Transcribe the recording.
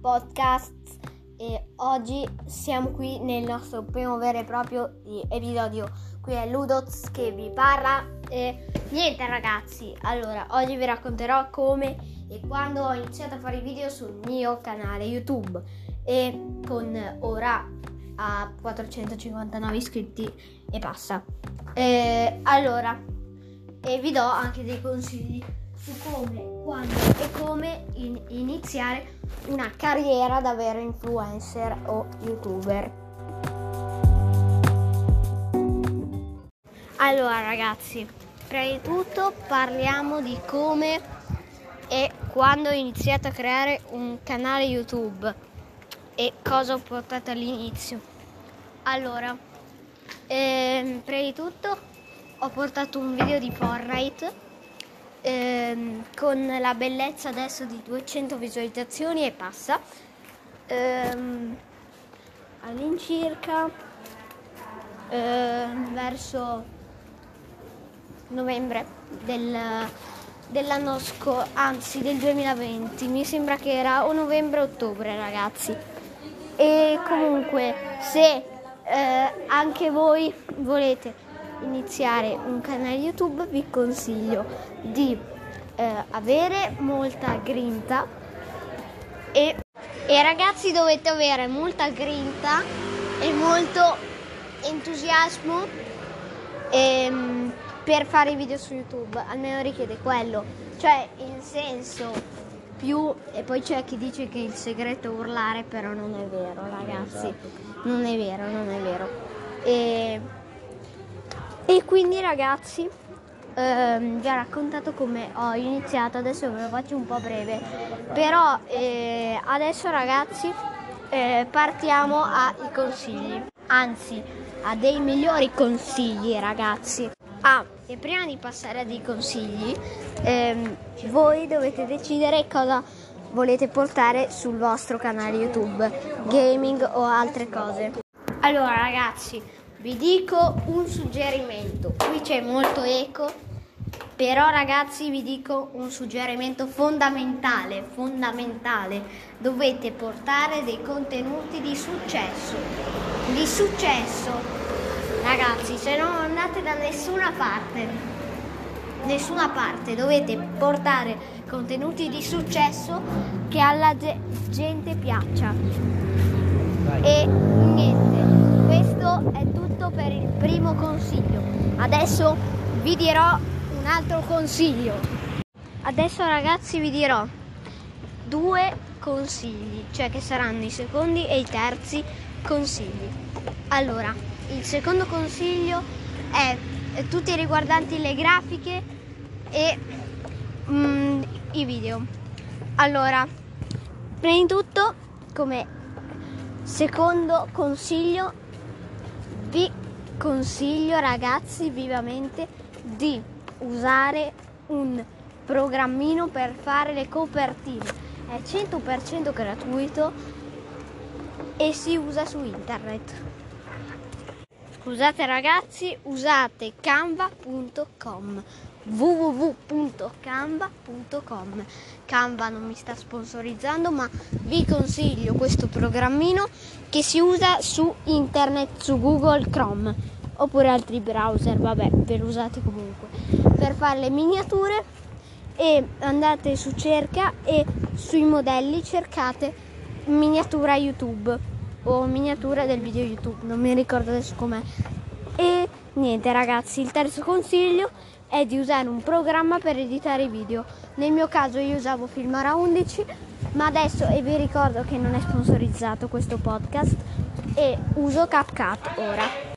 podcast e oggi siamo qui nel nostro primo vero e proprio episodio. Qui è Ludox che vi parla e niente ragazzi, allora oggi vi racconterò come e quando ho iniziato a fare i video sul mio canale YouTube e con ora a 459 iscritti e passa. E vi do anche dei consigli su come, quando e come iniziare una carriera da vero influencer o youtuber. Allora ragazzi, prima di tutto parliamo di come e quando ho iniziato a creare un canale YouTube e cosa ho portato all'inizio. Allora, prima di tutto ho portato un video di Fortnite con la bellezza adesso di 200 visualizzazioni e passa, all'incirca verso novembre dell'anno scorso, anzi del 2020, mi sembra che era o novembre-ottobre ragazzi. E comunque se anche voi volete iniziare un canale YouTube, vi consiglio di avere molta grinta e ragazzi dovete avere molta grinta e molto entusiasmo per fare video su YouTube, almeno richiede quello, cioè in senso più. E poi c'è chi dice che il segreto è urlare, però non è vero ragazzi, non è vero. E quindi ragazzi vi ho raccontato come ho iniziato, adesso ve lo faccio un po' breve, però adesso ragazzi partiamo ai consigli, anzi a dei migliori consigli ragazzi. E prima di passare a dei consigli voi dovete decidere cosa volete portare sul vostro canale YouTube, gaming o altre cose. Allora ragazzi, vi dico un suggerimento, qui c'è molto eco, però ragazzi vi dico un suggerimento fondamentale, dovete portare dei contenuti di successo, ragazzi, se no non andate da nessuna parte, dovete portare contenuti di successo che alla gente piaccia. E niente, questo è tutto per il primo consiglio. Adesso vi dirò un altro consiglio. Adesso ragazzi vi dirò 2 consigli, cioè che saranno i secondi e i terzi consigli. Allora, il secondo consiglio è tutti riguardanti le grafiche e i video. Allora, prima di tutto, come secondo consiglio, vi consiglio ragazzi vivamente di usare un programmino per fare le copertine, è 100% gratuito e si usa su internet. Scusate ragazzi, usate canva.com, www.canva.com. Canva non mi sta sponsorizzando, ma vi consiglio questo programmino che si usa su internet, su Google Chrome oppure altri browser, vabbè, ve lo usate comunque per fare le miniature. E andate su cerca e sui modelli cercate miniatura YouTube o miniatura del video YouTube, non mi ricordo adesso com'è. E niente ragazzi, il terzo consiglio è di usare un programma per editare i video. Nel mio caso io usavo Filmora 11, ma adesso, e vi ricordo che non è sponsorizzato questo podcast, e uso CapCut ora.